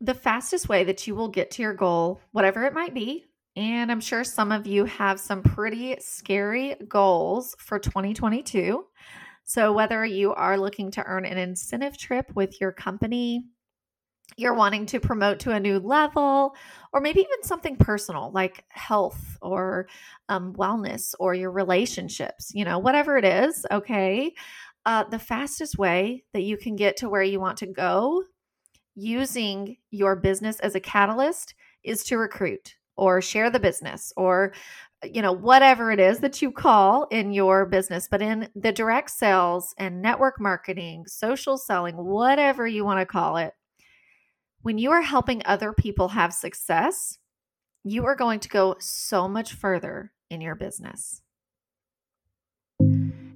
the fastest way that you will get to your goal, whatever it might be, and I'm sure some of you have some pretty scary goals for 2022. So whether you are looking to earn an incentive trip with your company, you're wanting to promote to a new level, or maybe even something personal like health or wellness or your relationships, you know, whatever it is, okay? The fastest way that you can get to where you want to go using your business as a catalyst is to recruit or share the business or, you know, whatever it is that you call in your business. But in the direct sales and network marketing, social selling, whatever you want to call it, when you are helping other people have success, you are going to go so much further in your business.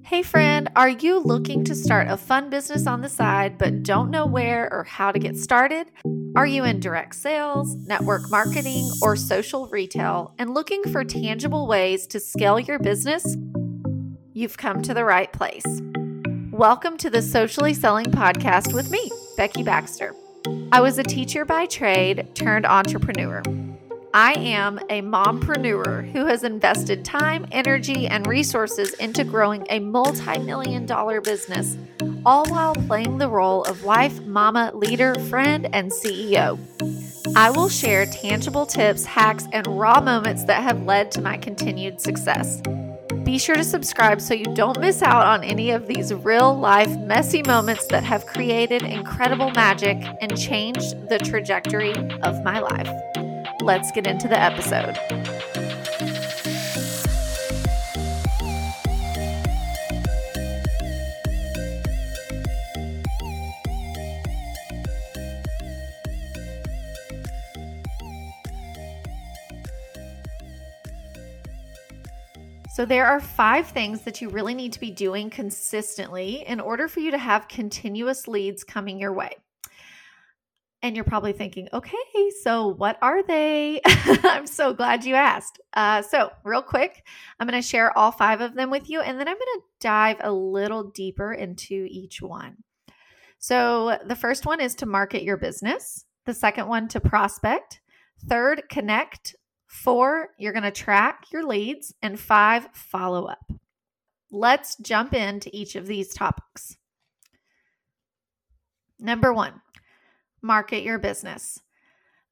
Hey friend, are you looking to start a fun business on the side but don't know where or how to get started? Are you in direct sales, network marketing, or social retail and looking for tangible ways to scale your business? You've come to the right place. Welcome to the Socially Selling Podcast with me, Becky Baxter. I was a teacher by trade turned entrepreneur. I am a mompreneur who has invested time, energy, and resources into growing a multi-million-dollar business, all while playing the role of wife, mama, leader, friend, and CEO. I will share tangible tips, hacks, and raw moments that have led to my continued success. Be sure to subscribe so you don't miss out on any of these real-life messy moments that have created incredible magic and changed the trajectory of my life. Let's get into the episode. So there are 5 things that you really need to be doing consistently in order for you to have continuous leads coming your way. And you're probably thinking, okay, so what are they? I'm so glad you asked. So real quick, I'm going to share all 5 of them with you, and then I'm going to dive a little deeper into each one. So the first one is to market your business. The second one, to prospect. Third, connect. 4, you're going to track your leads. And 5, follow up. Let's jump into each of these topics. Number 1. Market your business.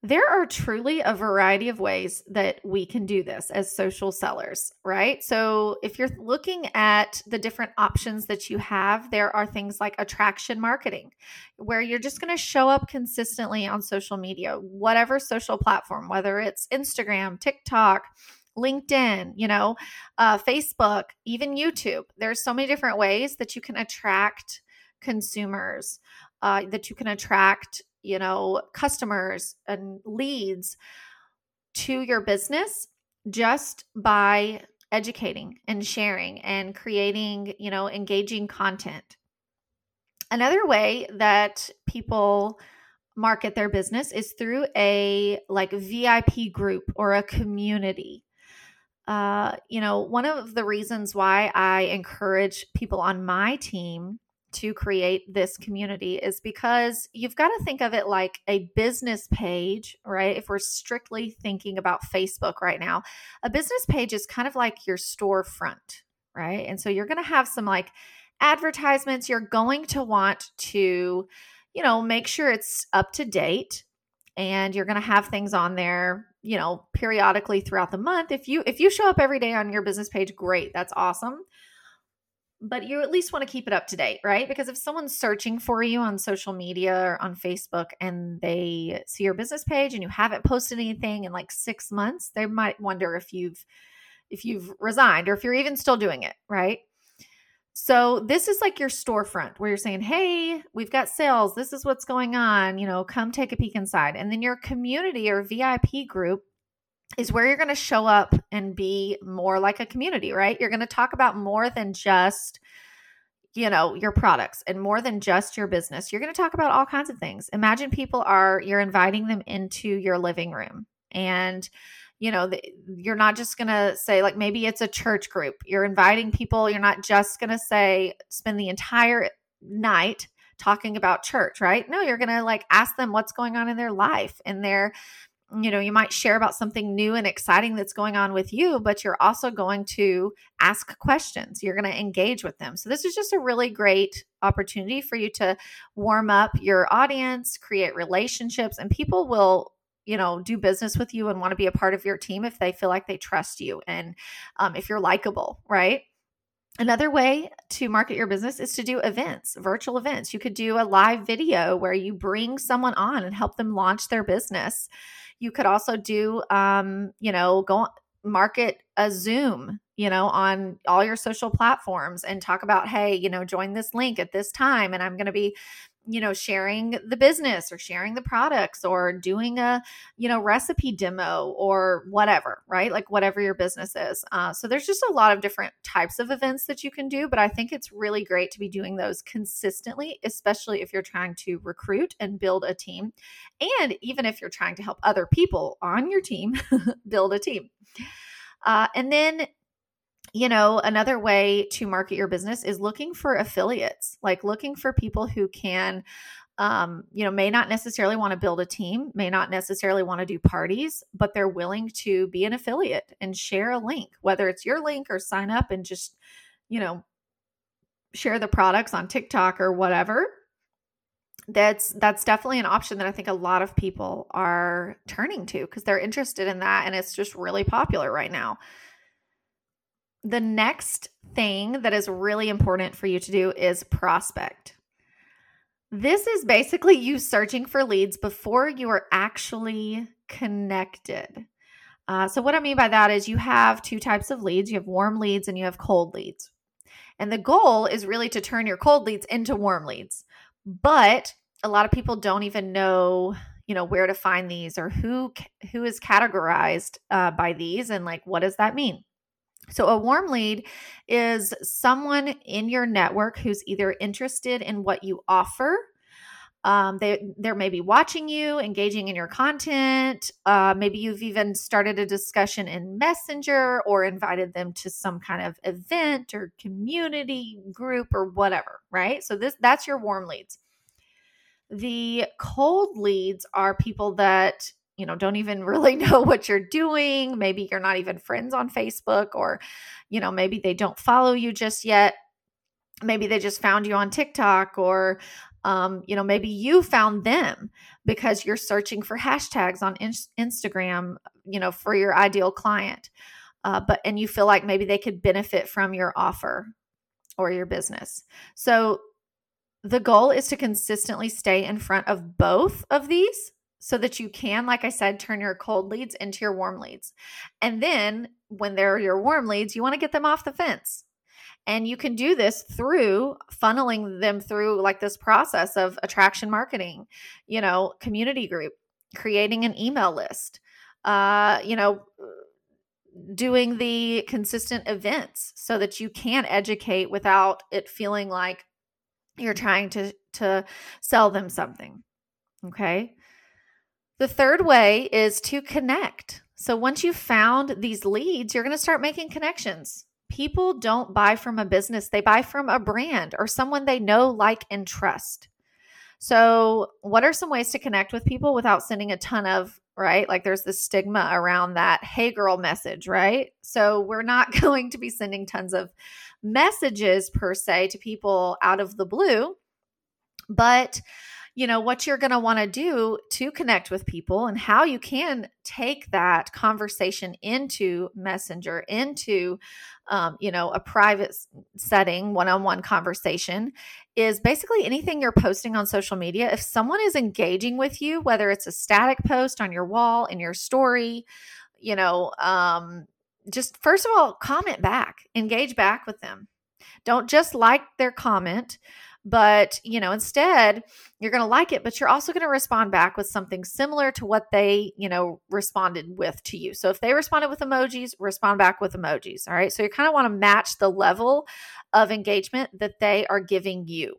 There are truly a variety of ways that we can do this as social sellers, right? So if you're looking at the different options that you have, there are things like attraction marketing, where you're just going to show up consistently on social media, whatever social platform, whether it's Instagram, TikTok, LinkedIn, you know, Facebook, even YouTube. There's so many different ways that you can attract consumers, that you can attract, you know, customers and leads to your business just by educating and sharing and creating, you know, engaging content. Another way that people market their business is through a like VIP group or a community. You know, one of the reasons why I encourage people on my team to create this community is because you've got to think of it like a business page, right? If we're strictly thinking about Facebook right now, a business page is kind of like your storefront, right? And so you're going to have some like advertisements. You're going to want to, you know, make sure it's up to date, and you're going to have things on there, you know, periodically throughout the month. If you show up every day on your business page, great. That's awesome. But you at least want to keep it up to date, right? Because if someone's searching for you on social media or on Facebook and they see your business page and you haven't posted anything in like 6 months, they might wonder if you've resigned or if you're even still doing it, right? So this is like your storefront where you're saying, hey, we've got sales. This is what's going on. You know, come take a peek inside. And then your community or VIP group is where you're going to show up and be more like a community, right? You're going to talk about more than just, you know, your products and more than just your business. You're going to talk about all kinds of things. Imagine you're inviting them into your living room, and, you know, you're not just going to say like, maybe it's a church group. You're inviting people. You're not just going to say, spend the entire night talking about church, right? No, you're going to like ask them what's going on in their life, and their, you know, you might share about something new and exciting that's going on with you, but you're also going to ask questions. You're going to engage with them. So this is just a really great opportunity for you to warm up your audience, create relationships, and people will, you know, do business with you and want to be a part of your team if they feel like they trust you and if you're likable, right? Another way to market your business is to do events, virtual events. You could do a live video where you bring someone on and help them launch their business. You could also do, go market a Zoom, on all your social platforms and talk about, hey, join this link at this time, and I'm going to be, sharing the business or sharing the products or doing a, recipe demo or whatever, right? Like whatever your business is. So there's just a lot of different types of events that you can do, but I think it's really great to be doing those consistently, especially if you're trying to recruit and build a team. And even if you're trying to help other people on your team build a team. And then another way to market your business is looking for affiliates, like looking for people who can, may not necessarily want to build a team, may not necessarily want to do parties, but they're willing to be an affiliate and share a link, whether it's your link or sign up and just, share the products on TikTok or whatever. That's definitely an option that I think a lot of people are turning to because they're interested in that. And it's just really popular right now. The next thing that is really important for you to do is prospect. This is basically you searching for leads before you are actually connected. So what I mean by that is you have two types of leads. You have warm leads and you have cold leads. And the goal is really to turn your cold leads into warm leads. But a lot of people don't even know where to find these or who is categorized by these and like what does that mean? So a warm lead is someone in your network who's either interested in what you offer, they may be watching you, engaging in your content, maybe you've even started a discussion in Messenger or invited them to some kind of event or community group or whatever, right? So that's your warm leads. The cold leads are people that don't even really know what you're doing. Maybe you're not even friends on Facebook or, maybe they don't follow you just yet. Maybe they just found you on TikTok or, maybe you found them because you're searching for hashtags on Instagram, for your ideal client. And you feel like maybe they could benefit from your offer or your business. So the goal is to consistently stay in front of both of these, so that you can, like I said, turn your cold leads into your warm leads. And then when they're your warm leads, you want to get them off the fence. And you can do this through funneling them through like this process of attraction marketing, community group, creating an email list, doing the consistent events so that you can educate without it feeling like you're trying to sell them something. Okay. The third way is to connect. So once you've found these leads, you're going to start making connections. People don't buy from a business. They buy from a brand or someone they know, like, and trust. So what are some ways to connect with people without sending a ton of, right? Like there's this stigma around that, hey girl message, right? So we're not going to be sending tons of messages per se to people out of the blue, but what you're going to want to do to connect with people and how you can take that conversation into Messenger, into, a private setting, one-on-one conversation is basically anything you're posting on social media. If someone is engaging with you, whether it's a static post on your wall, in your story, just first of all, comment back, engage back with them. Don't just like their comment. But, instead you're going to like it, but you're also going to respond back with something similar to what they, responded with to you. So if they responded with emojis, respond back with emojis. All right. So you kind of want to match the level of engagement that they are giving you.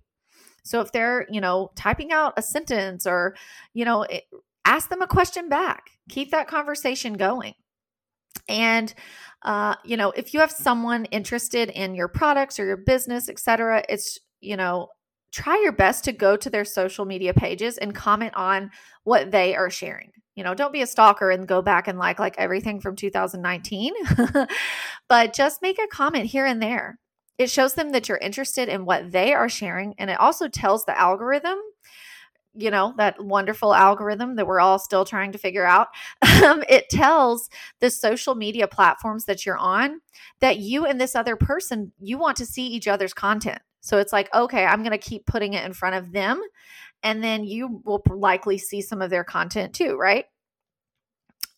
So if they're, typing out a sentence or, ask them a question back, keep that conversation going. And, if you have someone interested in your products or your business, et cetera, it's try your best to go to their social media pages and comment on what they are sharing. You know, don't be a stalker and go back and like everything from 2019, but just make a comment here and there. It shows them that you're interested in what they are sharing. And it also tells the algorithm, you know, that wonderful algorithm that we're all still trying to figure out. It tells the social media platforms that you're on that you and this other person, you want to see each other's content. So it's like, okay, I'm going to keep putting it in front of them. And then you will likely see some of their content too, right?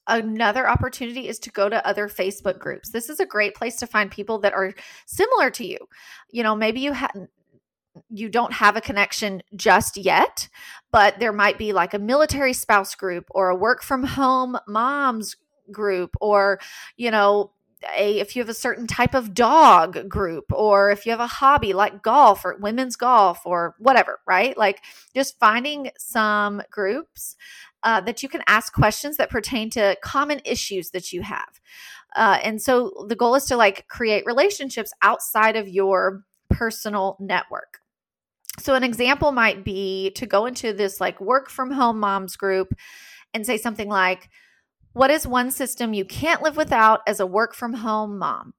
Another opportunity is to go to other Facebook groups. This is a great place to find people that are similar to you. You know, maybe you don't have a connection just yet, but there might be like a military spouse group or a work from home moms group, or, you know, if you have a certain type of dog group, or if you have a hobby like golf or women's golf or whatever, right? Like just finding some groups that you can ask questions that pertain to common issues that you have. And so the goal is to like create relationships outside of your personal network. So an example might be to go into this like work from home moms group and say something like, what is one system you can't live without as a work from home mom?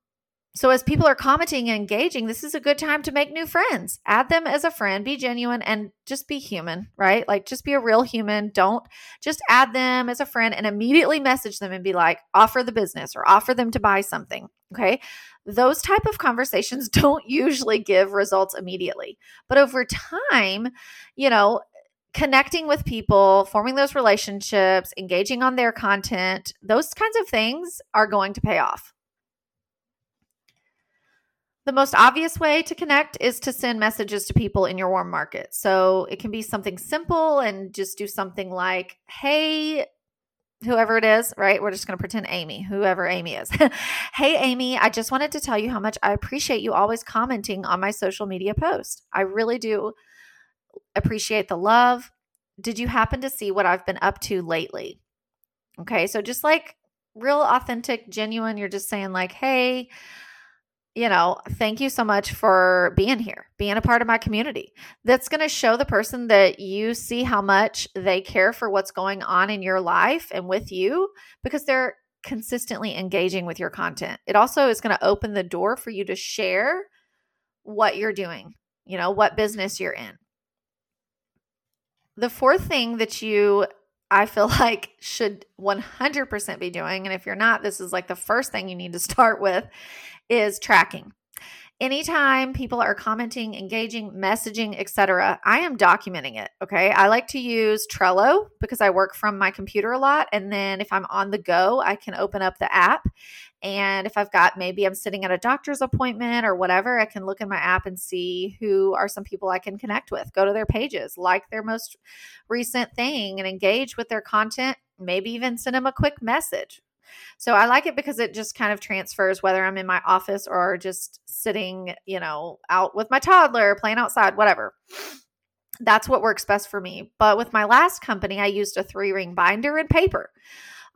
So as people are commenting and engaging, this is a good time to make new friends. Add them as a friend, be genuine, and just be human, right? Like just be a real human. Don't just add them as a friend and immediately message them and be like, offer the business or offer them to buy something, okay? Those type of conversations don't usually give results immediately. But over time, you know, connecting with people, forming those relationships, engaging on their content, those kinds of things are going to pay off. The most obvious way to connect is to send messages to people in your warm market. So it can be something simple and just do something like, hey, whoever it is, right? We're just going to pretend Amy, whoever Amy is. Hey, Amy, I just wanted to tell you how much I appreciate you always commenting on my social media post. I really do appreciate the love. Did you happen to see what I've been up to lately? Okay. So just like real authentic, genuine, you're just saying like, hey, you know, thank you so much for being here, being a part of my community. That's going to show the person that you see how much they care for what's going on in your life and with you, because they're consistently engaging with your content. It also is going to open the door for you to share what you're doing, you know, what business you're in. The fourth thing that I feel like should 100% be doing, and if you're not, this is like the first thing you need to start with, is tracking. Anytime people are commenting, engaging, messaging, etc., I am documenting it, okay? I like to use Trello because I work from my computer a lot, and then if I'm on the go, I can open up the app, and if I've got, maybe I'm sitting at a doctor's appointment or whatever, I can look in my app and see who are some people I can connect with, go to their pages, like their most recent thing, and engage with their content, maybe even send them a quick message. So I like it because it just kind of transfers whether I'm in my office or just sitting, you know, out with my toddler, playing outside, whatever. That's what works best for me. But with my last company, I used a 3-ring binder and paper.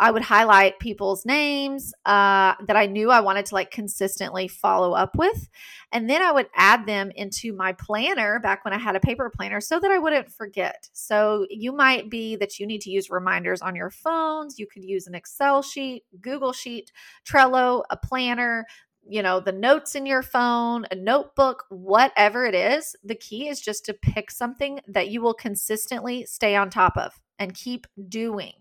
I would highlight people's names that I knew I wanted to like consistently follow up with. And then I would add them into my planner back when I had a paper planner so that I wouldn't forget. So you might be that you need to use reminders on your phones. You could use an Excel sheet, Google sheet, Trello, a planner, you know, the notes in your phone, a notebook, whatever it is. The key is just to pick something that you will consistently stay on top of and keep doing.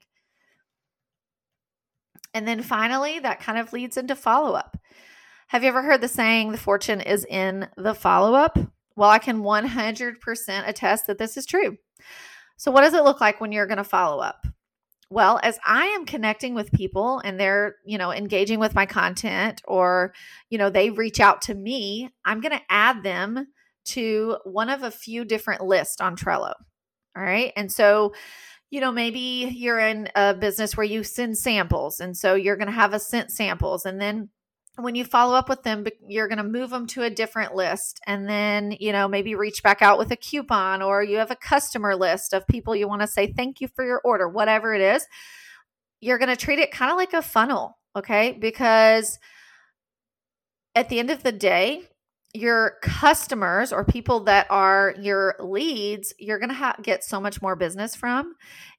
And then finally, that kind of leads into follow-up. Have you ever heard the saying, the fortune is in the follow-up? Well, I can 100% attest that this is true. So what does it look like when you're going to follow up? Well, as I am connecting with people and they're, you know, engaging with my content or, you know, they reach out to me, I'm going to add them to one of a few different lists on Trello. All right. And so, you know, maybe you're in a business where you send samples. And so you're going to have a sent samples. And then when you follow up with them, you're going to move them to a different list. And then, you know, maybe reach back out with a coupon, or you have a customer list of people you want to say, thank you for your order, whatever it is. You're going to treat it kind of like a funnel. Okay. Because at the end of the day, your customers or people that are your leads, you're going to get so much more business from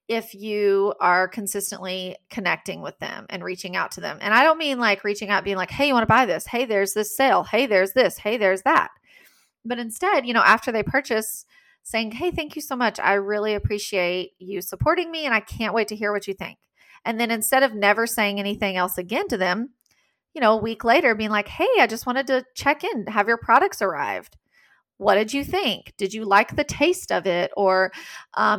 if you are consistently connecting with them and reaching out to them. And I don't mean like reaching out being like, hey, you want to buy this? Hey, there's this sale. Hey, there's this. Hey, there's that. But instead, you know, after they purchase, saying, hey, thank you so much. I really appreciate you supporting me and I can't wait to hear what you think. And then instead of never saying anything else again to them, you know, a week later being like, hey, I just wanted to check in, have your products arrived? What did you think? Did you like the taste of it? Or,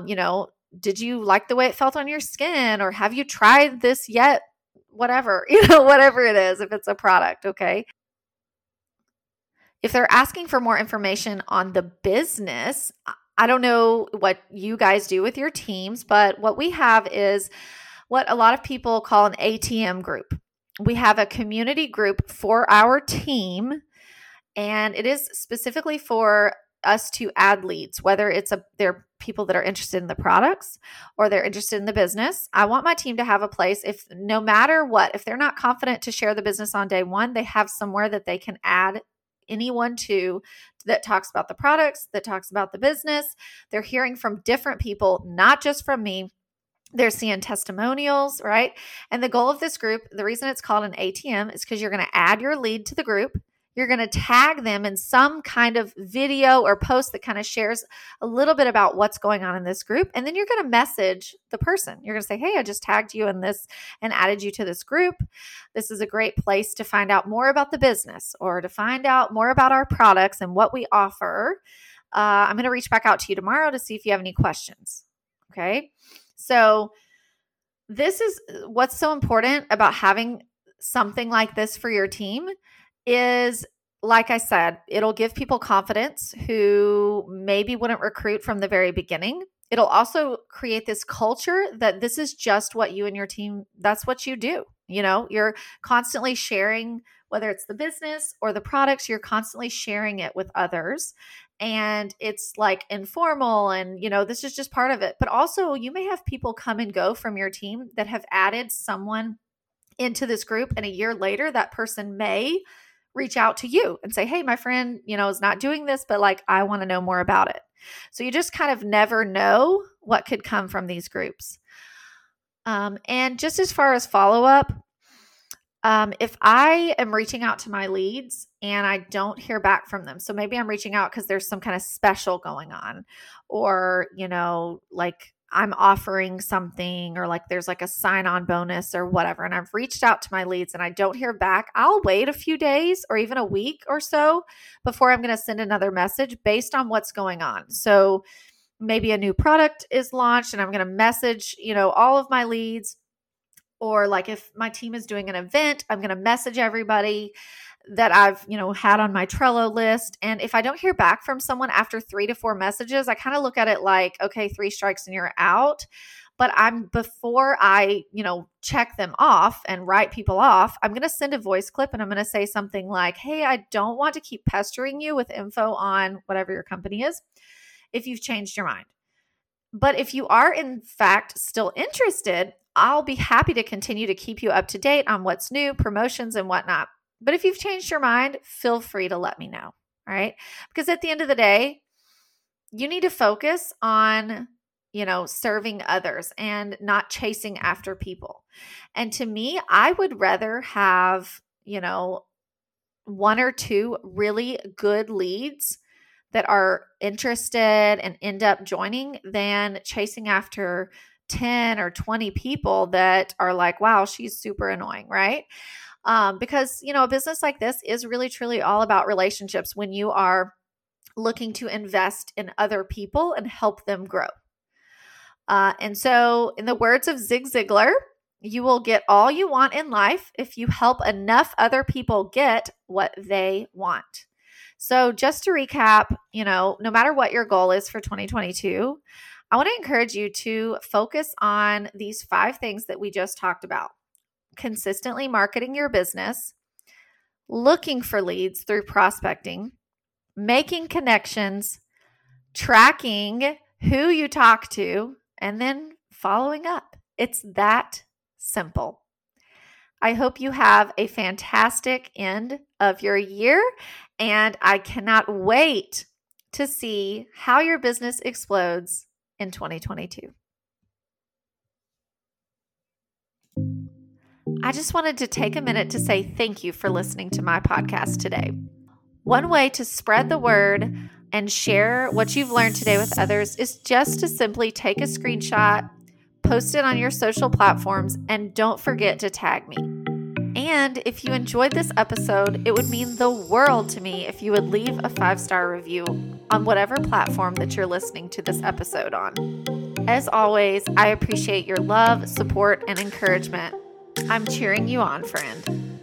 you know, did you like the way it felt on your skin? Or have you tried this yet? Whatever, you know, whatever it is, if it's a product, okay? If they're asking for more information on the business, I don't know what you guys do with your teams, but what we have is what a lot of people call an ATM group. We have a community group for our team, and it is specifically for us to add leads, whether it's they're people that are interested in the products or they're interested in the business. I want my team to have a place if no matter what, if they're not confident to share the business on day one, they have somewhere that they can add anyone to that talks about the products, that talks about the business. They're hearing from different people, not just from me. They're seeing testimonials, right? And the goal of this group, the reason it's called an ATM is because you're going to add your lead to the group. You're going to tag them in some kind of video or post that kind of shares a little bit about what's going on in this group. And then you're going to message the person. You're going to say, hey, I just tagged you in this and added you to this group. This is a great place to find out more about the business or to find out more about our products and what we offer. I'm going to reach back out to you tomorrow to see if you have any questions. Okay. So this is what's so important about having something like this for your team is, like I said, it'll give people confidence who maybe wouldn't recruit from the very beginning. It'll also create this culture that this is just what you and your team, that's what you do. You know, you're constantly sharing, whether it's the business or the products, you're constantly sharing it with others. And it's like informal and, you know, this is just part of it. But also you may have people come and go from your team that have added someone into this group. And a year later, that person may reach out to you and say, hey, my friend, you know, is not doing this, but like, I want to know more about it. So you just kind of never know what could come from these groups. And just as far as follow-up, if I am reaching out to my leads and I don't hear back from them, so maybe I'm reaching out because there's some kind of special going on or, you know, like I'm offering something or like there's like a sign-on bonus or whatever, and I've reached out to my leads and I don't hear back, I'll wait a few days or even a week or so before I'm going to send another message based on what's going on. So maybe a new product is launched and I'm going to message, you know, all of my leads. Or like if my team is doing an event, I'm going to message everybody that I've, you know, had on my Trello list. And if I don't hear back from someone after 3 to 4 messages, I kind of look at it like, okay, 3 strikes and you're out. But before I, you know, check them off and write people off, I'm going to send a voice clip and I'm going to say something like, hey, I don't want to keep pestering you with info on whatever your company is if you've changed your mind. But if you are in fact still interested, I'll be happy to continue to keep you up to date on what's new, promotions and whatnot. But if you've changed your mind, feel free to let me know, all right? Because at the end of the day, you need to focus on, you know, serving others and not chasing after people. And to me, I would rather have, you know, 1 or 2 really good leads that are interested and end up joining than chasing after 10 or 20 people that are like, wow, she's super annoying, right? Because, you know, a business like this is really, truly all about relationships when you are looking to invest in other people and help them grow. And so in the words of Zig Ziglar, you will get all you want in life if you help enough other people get what they want. So just to recap, you know, no matter what your goal is for 2022, I want to encourage you to focus on these 5 things that we just talked about. Consistently marketing your business, looking for leads through prospecting, making connections, tracking who you talk to, and then following up. It's that simple. I hope you have a fantastic end of your year, and I cannot wait to see how your business explodes in 2022. I just wanted to take a minute to say thank you for listening to my podcast today. One way to spread the word and share what you've learned today with others is just to simply take a screenshot, post it on your social platforms, and don't forget to tag me. And if you enjoyed this episode, it would mean the world to me if you would leave a 5-star review on whatever platform that you're listening to this episode on. As always, I appreciate your love, support, and encouragement. I'm cheering you on, friend.